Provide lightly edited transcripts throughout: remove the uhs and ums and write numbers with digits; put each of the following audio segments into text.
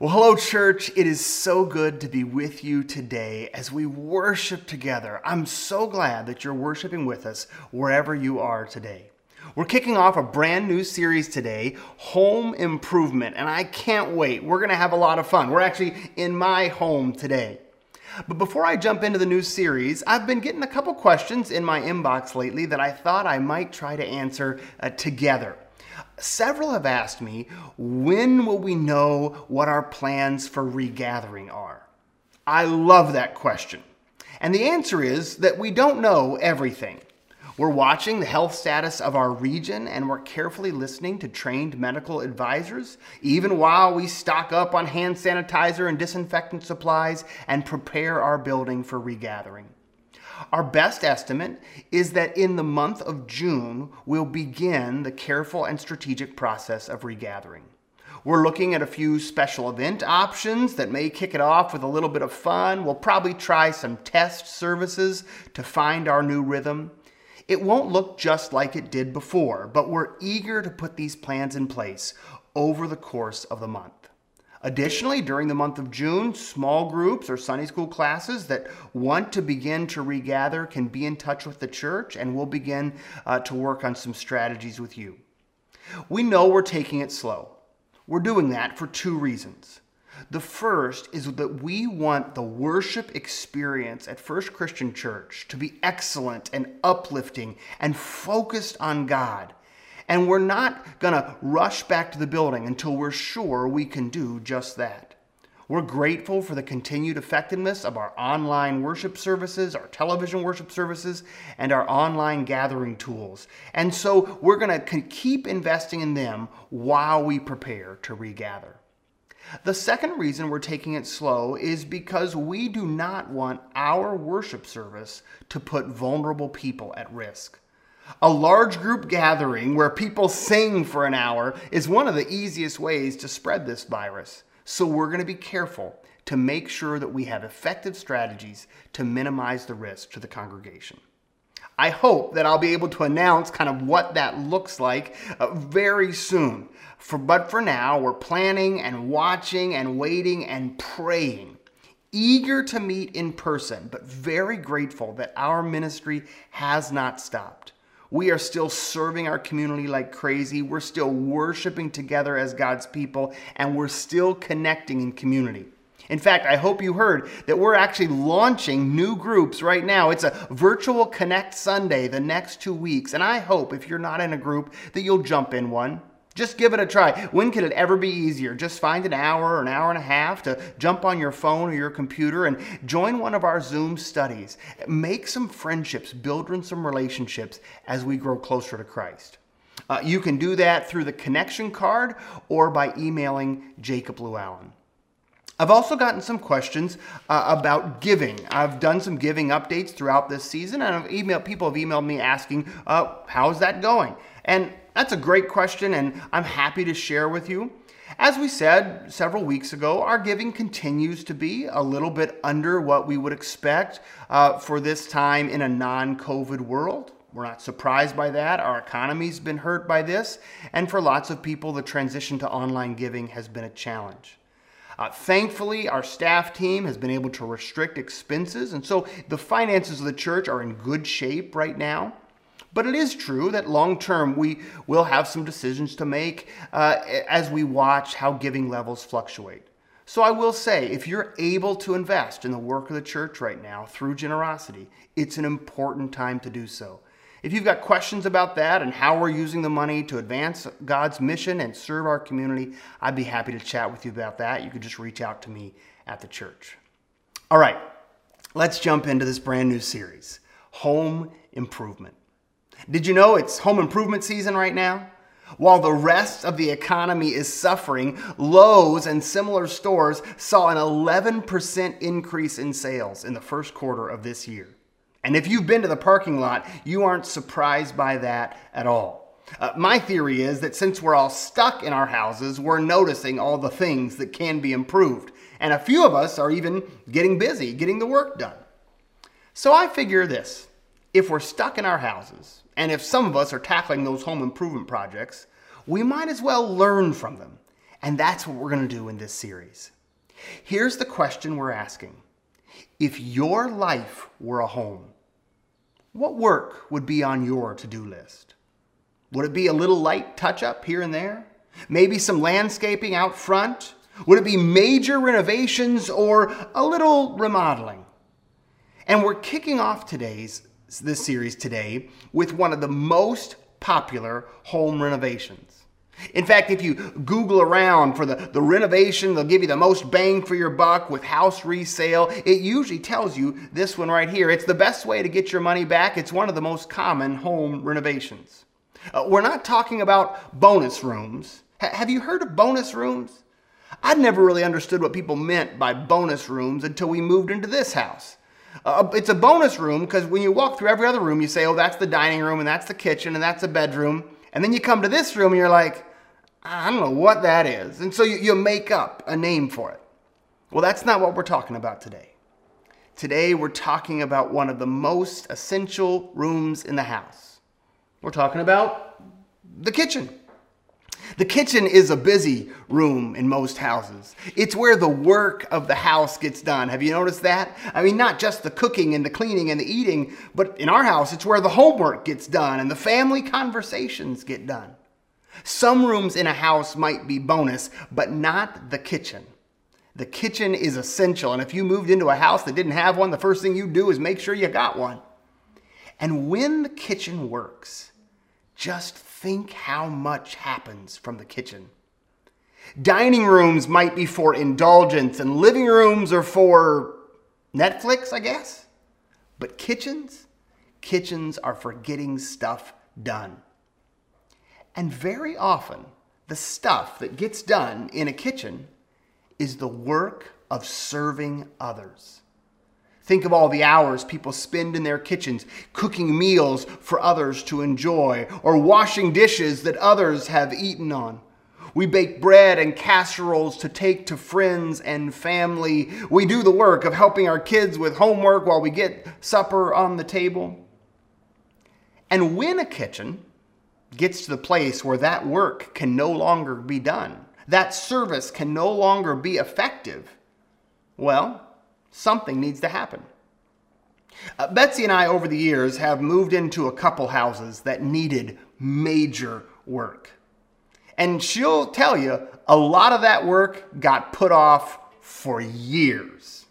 Well, hello, church. It is so good to be with you today as we worship together. I'm so glad that you're worshiping with us wherever you are today. We're kicking off a brand new series today, Home Improvement, and I can't wait. We're going to have a lot of fun. We're actually in my home today. But before I jump into the new series, I've been getting a couple questions in my inbox lately that I thought I might try to answer together. Several have asked me, when will we know what our plans for regathering are? I love that question. And the answer is that we don't know everything. We're watching the health status of our region, and we're carefully listening to trained medical advisors, even while we stock up on hand sanitizer and disinfectant supplies and prepare our building for regathering. Our best estimate is that in the month of June, we'll begin the careful and strategic process of regathering. We're looking at a few special event options that may kick it off with a little bit of fun. We'll probably try some test services to find our new rhythm. It won't look just like it did before, but we're eager to put these plans in place over the course of the month. Additionally, during the month of June, small groups or Sunday school classes that want to begin to regather can be in touch with the church, and we'll begin to work on some strategies with you. We know we're taking it slow. We're doing that for two reasons. The first is that we want the worship experience at First Christian Church to be excellent and uplifting and focused on God. And we're not going to rush back to the building until we're sure we can do just that. We're grateful for the continued effectiveness of our online worship services, our television worship services, and our online gathering tools. And so we're going to keep investing in them while we prepare to regather. The second reason we're taking it slow is because we do not want our worship service to put vulnerable people at risk. A large group gathering where people sing for an hour is one of the easiest ways to spread this virus. So we're going to be careful to make sure that we have effective strategies to minimize the risk to the congregation. I hope that I'll be able to announce kind of what that looks like very soon. But for now, we're planning and watching and waiting and praying. Eager to meet in person, but very grateful that our ministry has not stopped. We are still serving our community like crazy. We're still worshiping together as God's people, and we're still connecting in community. In fact, I hope you heard that we're actually launching new groups right now. It's a virtual Connect Sunday the next 2 weeks, and I hope if you're not in a group that you'll jump in one. Just give it a try. When could it ever be easier? Just find an hour and a half to jump on your phone or your computer and join one of our Zoom studies. Make some friendships, build some relationships as we grow closer to Christ. You can do that through the connection card or by emailing Jacob Lewallen. I've also gotten some questions about giving. I've done some giving updates throughout this season, and people have emailed me asking, how's that going? And that's a great question, and I'm happy to share with you. As we said several weeks ago, our giving continues to be a little bit under what we would expect for this time in a non-COVID world. We're not surprised by that. Our economy's been hurt by this, and for lots of people, the transition to online giving has been a challenge. Thankfully, our staff team has been able to restrict expenses, and so the finances of the church are in good shape right now. But it is true that long-term we will have some decisions to make as we watch how giving levels fluctuate. So I will say, if you're able to invest in the work of the church right now through generosity, it's an important time to do so. If you've got questions about that and how we're using the money to advance God's mission and serve our community, I'd be happy to chat with you about that. You could just reach out to me at the church. All right, let's jump into this brand new series, Home Improvement. Did you know it's home improvement season right now? While the rest of the economy is suffering, Lowe's and similar stores saw an 11% increase in sales in the first quarter of this year. And if you've been to the parking lot, you aren't surprised by that at all. My theory is that since we're all stuck in our houses, we're noticing all the things that can be improved. And a few of us are even getting busy, getting the work done. So I figure this, if we're stuck in our houses, and if some of us are tackling those home improvement projects, we might as well learn from them And that's what we're going to do in this series. Here's the question we're asking. If your life were a home, what work would be on your to-do list? Would it be a little light touch-up here and there? Maybe some landscaping out front? Would it be major renovations or a little remodeling? And we're kicking off this series today with one of the most popular home renovations. In fact, if you Google around for the renovation, they'll give you the most bang for your buck with house resale. It usually tells you this one right here. It's the best way to get your money back. It's one of the most common home renovations. We're not talking about bonus rooms. Have you heard of bonus rooms? I'd never really understood what people meant by bonus rooms until we moved into this house. It's a bonus room because when you walk through every other room, you say, oh, that's the dining room, and that's the kitchen, and that's a bedroom. And then you come to this room, and you're like, I don't know what that is. And so you make up a name for it. Well, that's not what we're talking about today. Today, we're talking about one of the most essential rooms in the house. We're talking about the kitchen. The kitchen is a busy room in most houses. It's where the work of the house gets done. Have you noticed that? I mean, not just the cooking and the cleaning and the eating, but in our house, it's where the homework gets done and the family conversations get done. Some rooms in a house might be bonus, but not the kitchen. The kitchen is essential, and if you moved into a house that didn't have one, the first thing you do is make sure you got one. And when the kitchen works, just think how much happens from the kitchen. Dining rooms might be for indulgence, and living rooms are for Netflix, I guess. But kitchens are for getting stuff done. And very often, the stuff that gets done in a kitchen is the work of serving others. Think of all the hours people spend in their kitchens cooking meals for others to enjoy or washing dishes that others have eaten on. We bake bread and casseroles to take to friends and family. We do the work of helping our kids with homework while we get supper on the table. And when a kitchen gets to the place where that work can no longer be done, that service can no longer be effective, well, something needs to happen. Betsy and I, over the years, have moved into a couple houses that needed major work. And she'll tell you, a lot of that work got put off for years.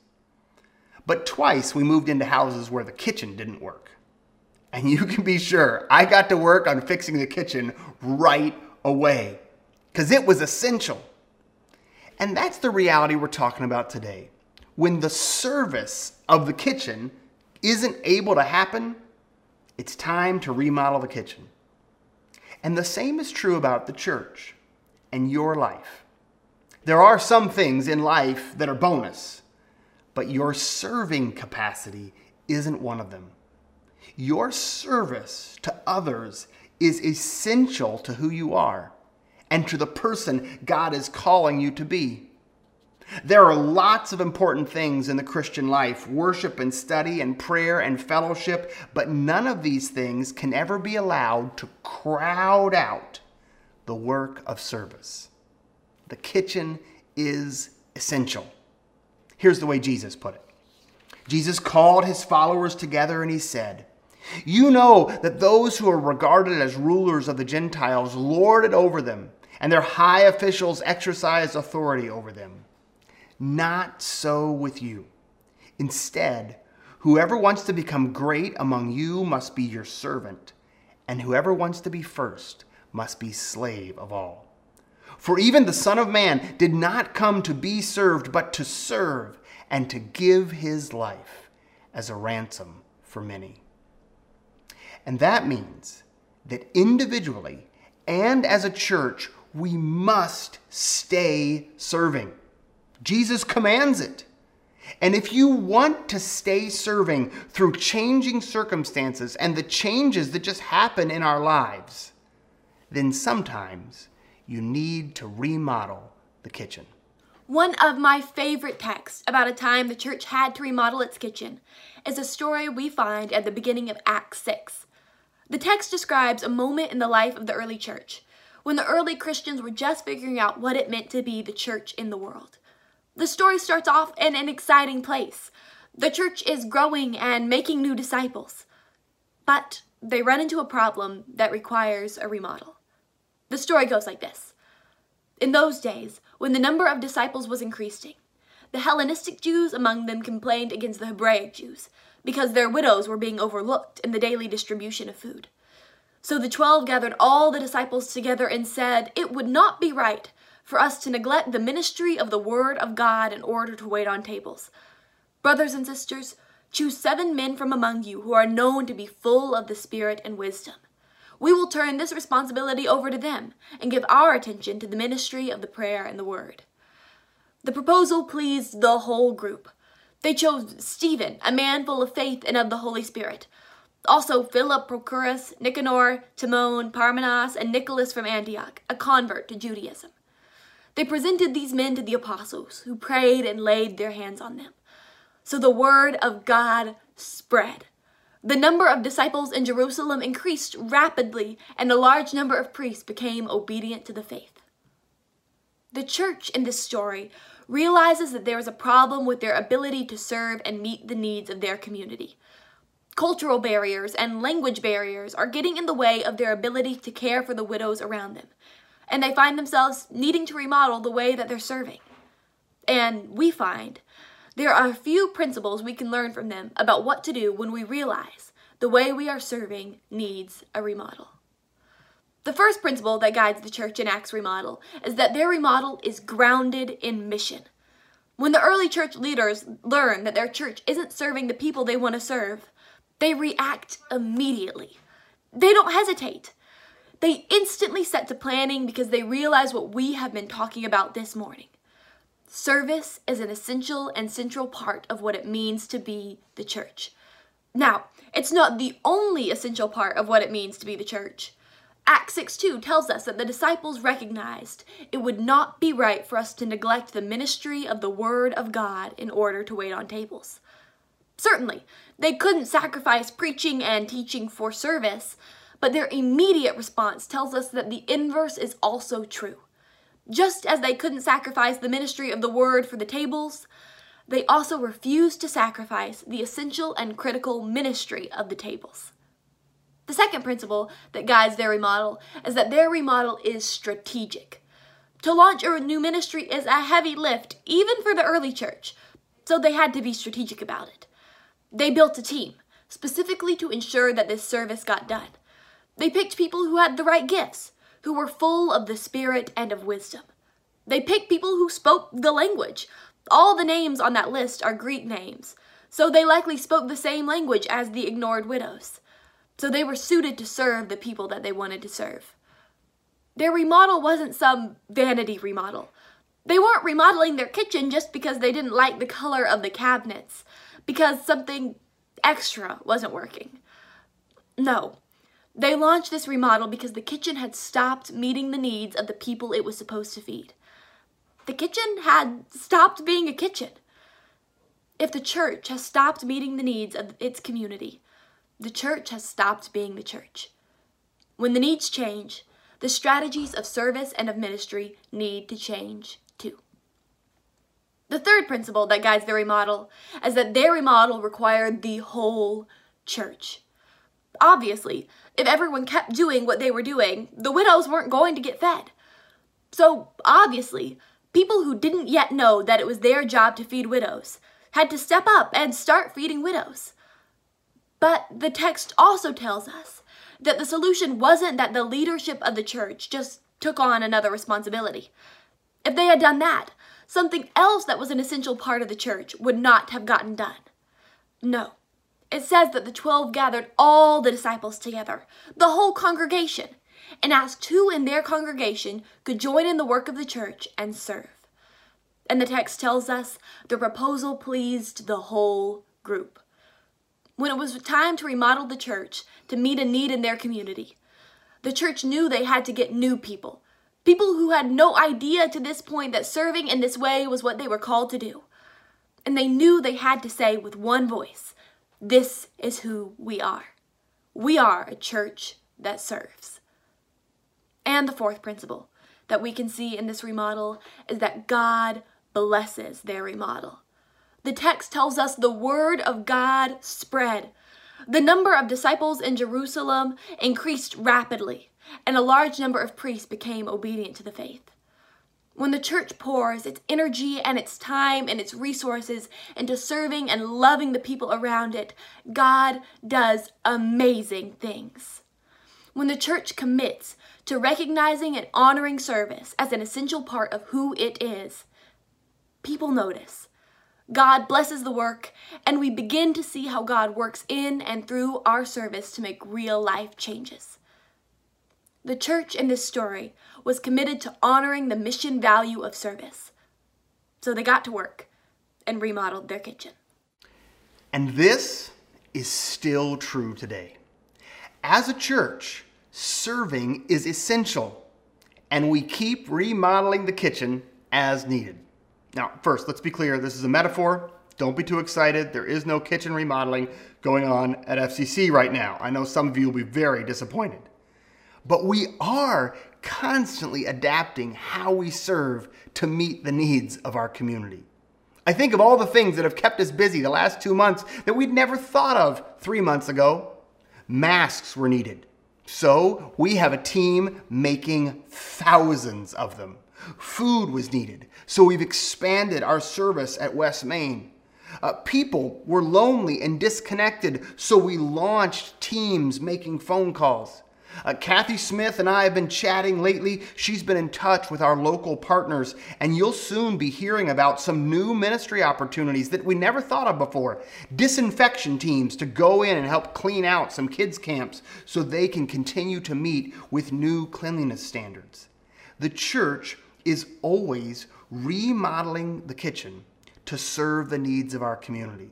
But twice we moved into houses where the kitchen didn't work. And you can be sure, I got to work on fixing the kitchen right away, because it was essential. And that's the reality we're talking about today. When the service of the kitchen isn't able to happen, it's time to remodel the kitchen. And the same is true about the church and your life. There are some things in life that are bonus, but your serving capacity isn't one of them. Your service to others is essential to who you are and to the person God is calling you to be. There are lots of important things in the Christian life, worship and study and prayer and fellowship, but none of these things can ever be allowed to crowd out the work of service. The kitchen is essential. Here's the way Jesus put it. Jesus called his followers together and he said, "You know that those who are regarded as rulers of the Gentiles lord it over them, and their high officials exercise authority over them. Not so with you. Instead, whoever wants to become great among you must be your servant, and whoever wants to be first must be slave of all. For even the Son of Man did not come to be served, but to serve and to give his life as a ransom for many." And that means that individually and as a church, we must stay serving. Jesus commands it. And if you want to stay serving through changing circumstances and the changes that just happen in our lives, then sometimes you need to remodel the kitchen. One of my favorite texts about a time the church had to remodel its kitchen is a story we find at the beginning of Acts 6. The text describes a moment in the life of the early church when the early Christians were just figuring out what it meant to be the church in the world. The story starts off in an exciting place. The church is growing and making new disciples, but they run into a problem that requires a remodel. The story goes like this. In those days, when the number of disciples was increasing, the Hellenistic Jews among them complained against the Hebraic Jews because their widows were being overlooked in the daily distribution of food. So the 12 gathered all the disciples together and said, "It would not be right for us to neglect the ministry of the Word of God in order to wait on tables. Brothers and sisters, choose 7 men from among you who are known to be full of the Spirit and wisdom. We will turn this responsibility over to them and give our attention to the ministry of the prayer and the word." The proposal pleased the whole group. They chose Stephen, a man full of faith and of the Holy Spirit. Also Philip, Prochorus, Nicanor, Timon, Parmenas, and Nicholas from Antioch, a convert to Judaism. They presented these men to the apostles, who prayed and laid their hands on them. So the word of God spread. The number of disciples in Jerusalem increased rapidly, and a large number of priests became obedient to the faith. The church in this story realizes that there is a problem with their ability to serve and meet the needs of their community. Cultural barriers and language barriers are getting in the way of their ability to care for the widows around them, and they find themselves needing to remodel the way that they're serving. And we find there are a few principles we can learn from them about what to do when we realize the way we are serving needs a remodel. The first principle that guides the church in Acts remodel is that their remodel is grounded in mission. When the early church leaders learn that their church isn't serving the people they want to serve, they react immediately. They don't hesitate. They instantly set to planning because they realize what we have been talking about this morning. Service is an essential and central part of what it means to be the church. Now, it's not the only essential part of what it means to be the church. Acts 6:2 tells us that the disciples recognized it would not be right for us to neglect the ministry of the Word of God in order to wait on tables. Certainly, they couldn't sacrifice preaching and teaching for service, but their immediate response tells us that the inverse is also true. Just as they couldn't sacrifice the ministry of the word for the tables, they also refused to sacrifice the essential and critical ministry of the tables. The second principle that guides their remodel is that their remodel is strategic. To launch a new ministry is a heavy lift, even for the early church, so they had to be strategic about it. They built a team, specifically to ensure that this service got done. They picked people who had the right gifts, who were full of the Spirit and of wisdom. They picked people who spoke the language. All the names on that list are Greek names, so they likely spoke the same language as the ignored widows. So they were suited to serve the people that they wanted to serve. Their remodel wasn't some vanity remodel. They weren't remodeling their kitchen just because they didn't like the color of the cabinets, because something extra wasn't working. No. They launched this remodel because the kitchen had stopped meeting the needs of the people it was supposed to feed. The kitchen had stopped being a kitchen. If the church has stopped meeting the needs of its community, the church has stopped being the church. When the needs change, the strategies of service and of ministry need to change too. The third principle that guides their remodel is that their remodel required the whole church. Obviously, if everyone kept doing what they were doing, the widows weren't going to get fed. So, obviously, people who didn't yet know that it was their job to feed widows had to step up and start feeding widows. But the text also tells us that the solution wasn't that the leadership of the church just took on another responsibility. If they had done that, something else that was an essential part of the church would not have gotten done. No. It says that the 12 gathered all the disciples together, the whole congregation, and asked who in their congregation could join in the work of the church and serve. And the text tells us the proposal pleased the whole group. When it was time to remodel the church to meet a need in their community, the church knew they had to get new people, people who had no idea to this point that serving in this way was what they were called to do. And they knew they had to say with one voice, "This is who we are. We are a church that serves." And the fourth principle that we can see in this remodel is that God blesses their remodel. The text tells us the word of God spread. The number of disciples in Jerusalem increased rapidly, and a large number of priests became obedient to the faith. When the church pours its energy and its time and its resources into serving and loving the people around it, God does amazing things. When the church commits to recognizing and honoring service as an essential part of who it is, people notice. God blesses the work, and we begin to see how God works in and through our service to make real life changes. The church in this story was committed to honoring the mission value of service. So they got to work and remodeled their kitchen. And this is still true today. As a church, serving is essential, and we keep remodeling the kitchen as needed. Now, first, let's be clear, this is a metaphor. Don't be too excited. There is no kitchen remodeling going on at FCC right now. I know some of you will be very disappointed. But we are constantly adapting how we serve to meet the needs of our community. I think of all the things that have kept us busy the last 2 months that we'd never thought of 3 months ago. Masks were needed. So we have a team making thousands of them. Food was needed, so we've expanded our service at West Main. People were lonely and disconnected, so we launched teams making phone calls. Kathy Smith and I have been chatting lately. She's been in touch with our local partners, and you'll soon be hearing about some new ministry opportunities that we never thought of before. Disinfection teams to go in and help clean out some kids' camps so they can continue to meet with new cleanliness standards. The church is always remodeling the kitchen to serve the needs of our community.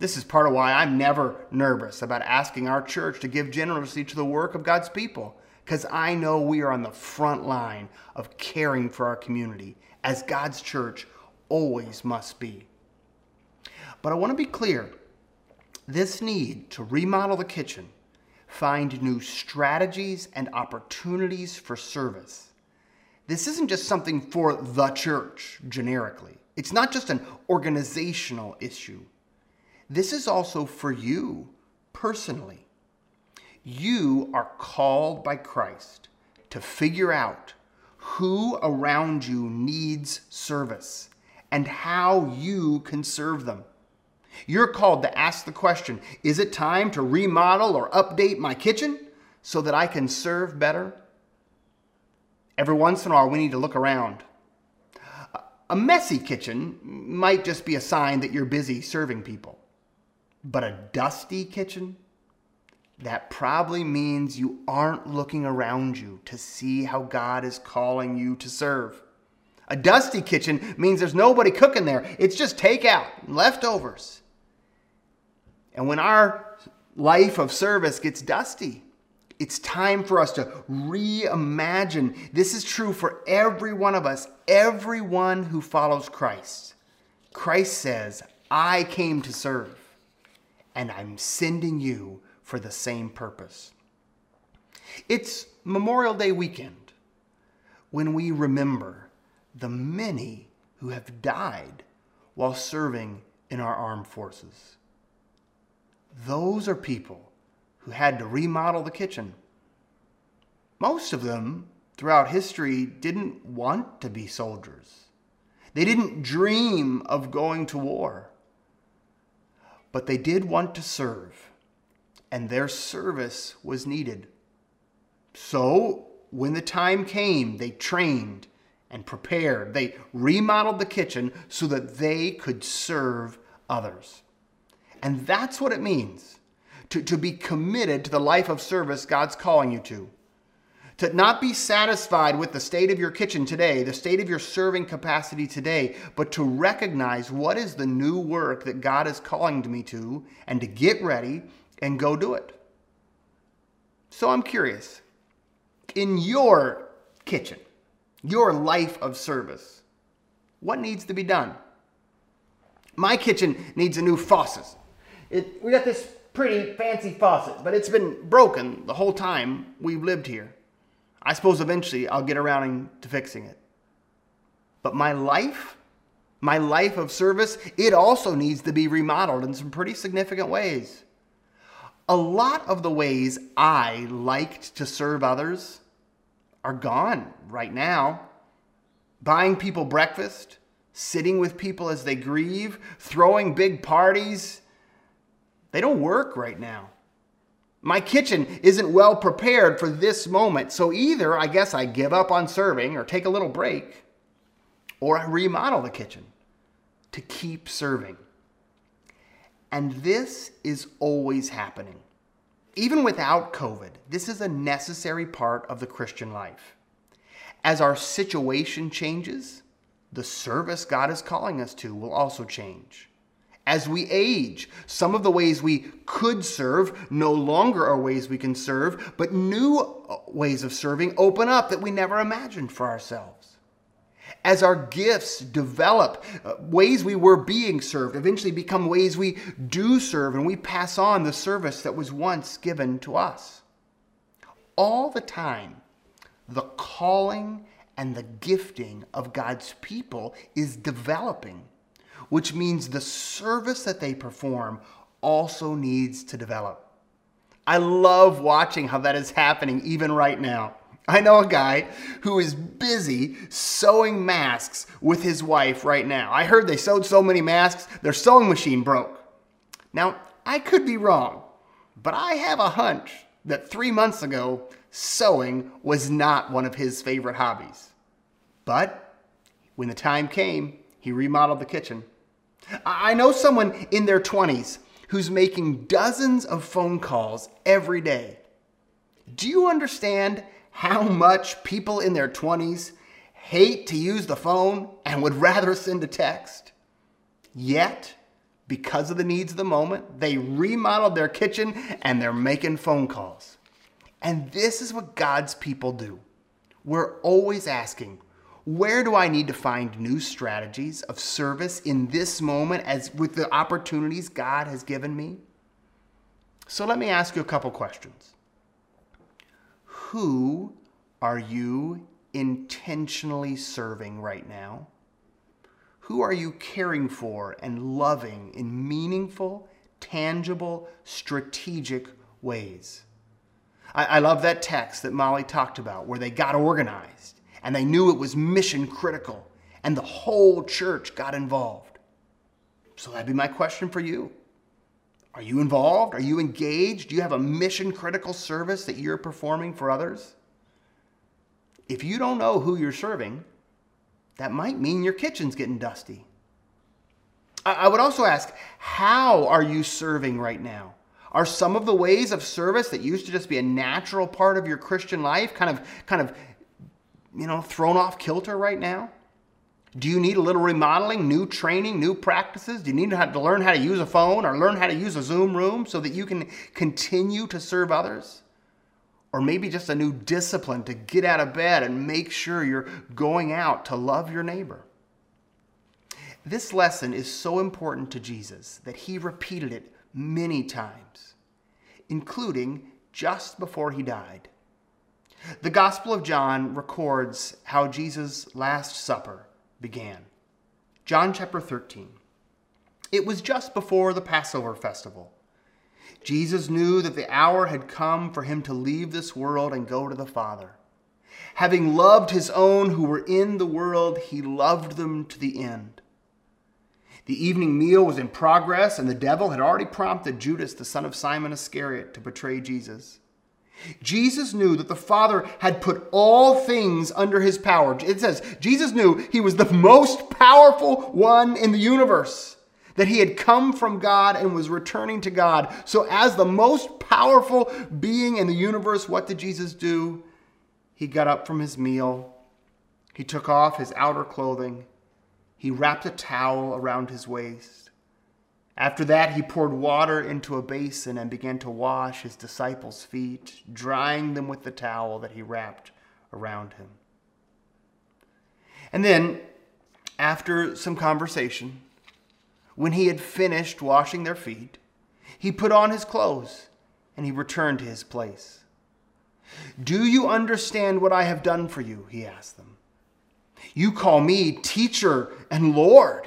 This is part of why I'm never nervous about asking our church to give generously to the work of God's people, because I know we are on the front line of caring for our community, as God's church always must be. But I want to be clear, this need to remodel the kitchen, find new strategies and opportunities for service. This isn't just something for the church generically. It's not just an organizational issue. This is also for you personally. You are called by Christ to figure out who around you needs service and how you can serve them. You're called to ask the question, is it time to remodel or update my kitchen so that I can serve better? Every once in a while, we need to look around. A messy kitchen might just be a sign that you're busy serving people. But a dusty kitchen, that probably means you aren't looking around you to see how God is calling you to serve. A dusty kitchen means there's nobody cooking there. It's just takeout, leftovers. And when our life of service gets dusty, it's time for us to reimagine. This is true for every one of us, everyone who follows Christ. Christ says, I came to serve, and I'm sending you for the same purpose. It's Memorial Day weekend when we remember the many who have died while serving in our armed forces. Those are people who had to remodel the kitchen. Most of them throughout history didn't want to be soldiers. They didn't dream of going to war, but they did want to serve, and their service was needed. So when the time came, they trained and prepared. They remodeled the kitchen so that they could serve others. And that's what it means to be committed to the life of service God's calling you to. To not be satisfied with the state of your kitchen today, the state of your serving capacity today, but to recognize what is the new work that God is calling me to, and to get ready and go do it. So I'm curious, in your kitchen, your life of service, what needs to be done? My kitchen needs a new faucet. We got this pretty fancy faucet, but it's been broken the whole time we've lived here. I suppose eventually I'll get around to fixing it. But my life of service, it also needs to be remodeled in some pretty significant ways. A lot of the ways I liked to serve others are gone right now. Buying people breakfast, sitting with people as they grieve, throwing big parties, they don't work right now. My kitchen isn't well prepared for this moment, so either I guess I give up on serving or take a little break, or I remodel the kitchen to keep serving. And this is always happening. Even without COVID, this is a necessary part of the Christian life. As our situation changes, the service God is calling us to will also change. As we age, some of the ways we could serve no longer are ways we can serve, but new ways of serving open up that we never imagined for ourselves. As our gifts develop, ways we were being served eventually become ways we do serve, and we pass on the service that was once given to us. All the time, the calling and the gifting of God's people is developing, which means the service that they perform also needs to develop. I love watching how that is happening even right now. I know a guy who is busy sewing masks with his wife right now. I heard they sewed so many masks, their sewing machine broke. Now, I could be wrong, but I have a hunch that 3 months ago, sewing was not one of his favorite hobbies. But when the time came, he remodeled the kitchen. I know someone in their 20s who's making dozens of phone calls every day. Do you understand how much people in their 20s hate to use the phone and would rather send a text? Yet, because of the needs of the moment, they remodeled their kitchen and they're making phone calls. And this is what God's people do. We're always asking, where do I need to find new strategies of service in this moment as with the opportunities God has given me? So let me ask you a couple questions. Who are you intentionally serving right now? Who are you caring for and loving in meaningful, tangible, strategic ways? I love that text that Molly talked about where they got organized. And they knew it was mission critical, and the whole church got involved. So that'd be my question for you. Are you involved? Are you engaged? Do you have a mission critical service that you're performing for others? If you don't know who you're serving, that might mean your kitchen's getting dusty. I would also ask, how are you serving right now? Are some of the ways of service that used to just be a natural part of your Christian life kind of thrown off kilter right now? Do you need a little remodeling, new training, new practices? Do you need to learn how to use a phone or learn how to use a Zoom room so that you can continue to serve others? Or maybe just a new discipline to get out of bed and make sure you're going out to love your neighbor. This lesson is so important to Jesus that he repeated it many times, including just before he died. The Gospel of John records how Jesus' Last Supper began. John chapter 13. It was just before the Passover festival. Jesus knew that the hour had come for him to leave this world and go to the Father. Having loved his own who were in the world, he loved them to the end. The evening meal was in progress, and the devil had already prompted Judas, the son of Simon Iscariot, to betray Jesus. Jesus knew that the Father had put all things under his power. It says Jesus knew he was the most powerful one in the universe, that he had come from God and was returning to God. So as the most powerful being in the universe, what did Jesus do? He got up from his meal. He took off his outer clothing. He wrapped a towel around his waist. After that, he poured water into a basin and began to wash his disciples' feet, drying them with the towel that he wrapped around him. And then, after some conversation, when he had finished washing their feet, he put on his clothes and he returned to his place. Do you understand what I have done for you? He asked them. You call me teacher and Lord,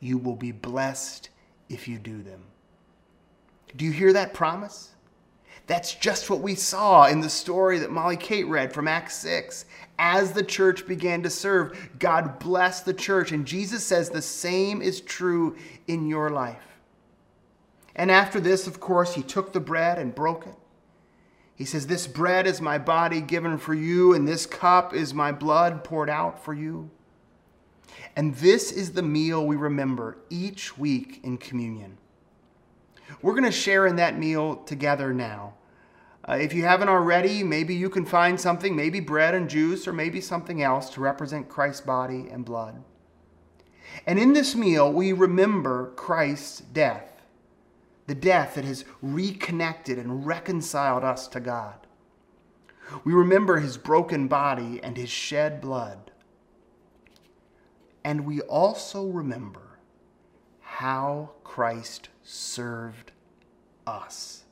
you will be blessed if you do them. Do you hear that promise? That's just what we saw in the story that Molly Kate read from Acts 6. As the church began to serve, God blessed the church, and Jesus says the same is true in your life. And after this, of course, he took the bread and broke it. He says, this bread is my body given for you, and this cup is my blood poured out for you. And this is the meal we remember each week in communion. We're going to share in that meal together now. If you haven't already, maybe you can find something, maybe bread and juice, or maybe something else to represent Christ's body and blood. And in this meal, we remember Christ's death. The death that has reconnected and reconciled us to God. We remember his broken body and his shed blood. And we also remember how Christ served us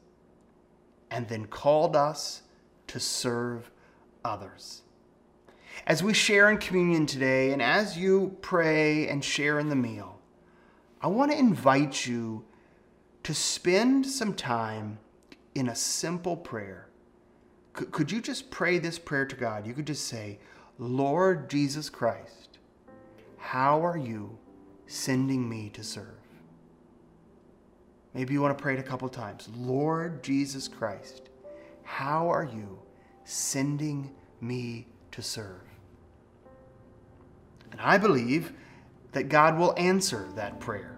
and then called us to serve others. As we share in communion today, and as you pray and share in the meal, I want to invite you to spend some time in a simple prayer. Could you just pray this prayer to God? You could just say, Lord Jesus Christ, how are you sending me to serve? Maybe you want to pray it a couple times. Lord Jesus Christ, how are you sending me to serve? And I believe that God will answer that prayer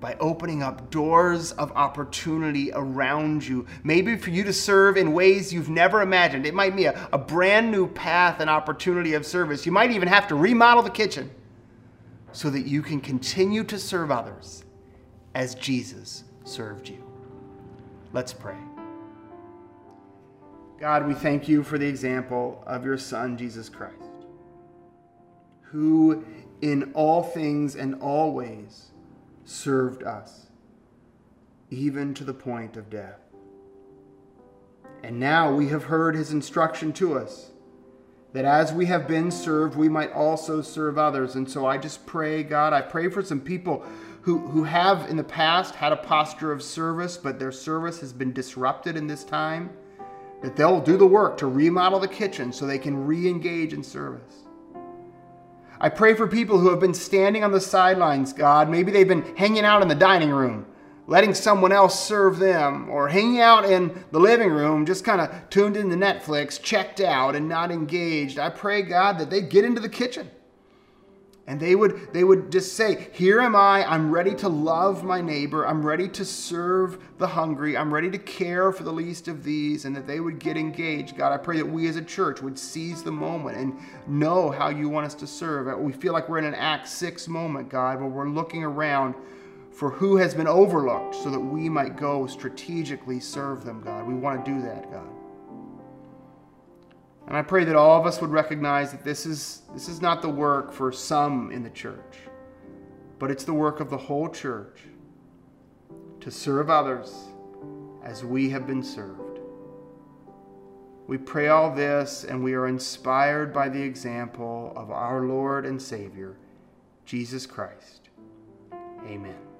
by opening up doors of opportunity around you, maybe for you to serve in ways you've never imagined. It might be a brand new path and opportunity of service. You might even have to remodel the kitchen so that you can continue to serve others as Jesus served you. Let's pray. God, we thank you for the example of your Son, Jesus Christ, who in all things and all ways served us, even to the point of death. And now we have heard his instruction to us, that as we have been served, we might also serve others. And so I just pray, God, I pray for some people who have in the past had a posture of service, but their service has been disrupted in this time, that they'll do the work to remodel the kitchen so they can re-engage in service. I pray for people who have been standing on the sidelines, God. Maybe they've been hanging out in the dining room, letting someone else serve them, or hanging out in the living room, just kind of tuned into Netflix, checked out, and not engaged. I pray, God, that they'd get into the kitchen and they would just say, here am I. I'm ready to love my neighbor. I'm ready to serve the hungry. I'm ready to care for the least of these, and that they would get engaged. God, I pray that we as a church would seize the moment and know how you want us to serve. We feel like we're in an Acts 6 moment, God, where we're looking around for who has been overlooked so that we might go strategically serve them, God. We want to do that, God. And I pray that all of us would recognize that this is not the work for some in the church, but it's the work of the whole church to serve others as we have been served. We pray all this, and we are inspired by the example of our Lord and Savior, Jesus Christ. Amen.